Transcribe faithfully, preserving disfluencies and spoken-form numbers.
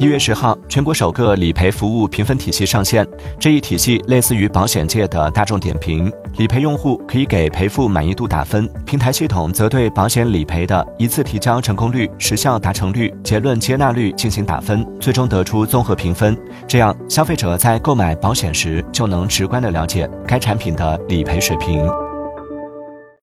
一月十号，全国首个理赔服务评分体系上线。这一体系类似于保险界的大众点评，理赔用户可以给赔付满意度打分，平台系统则对保险理赔的一次提交成功率、时效达成率、结论接纳率进行打分，最终得出综合评分。这样，消费者在购买保险时就能直观地了解该产品的理赔水平。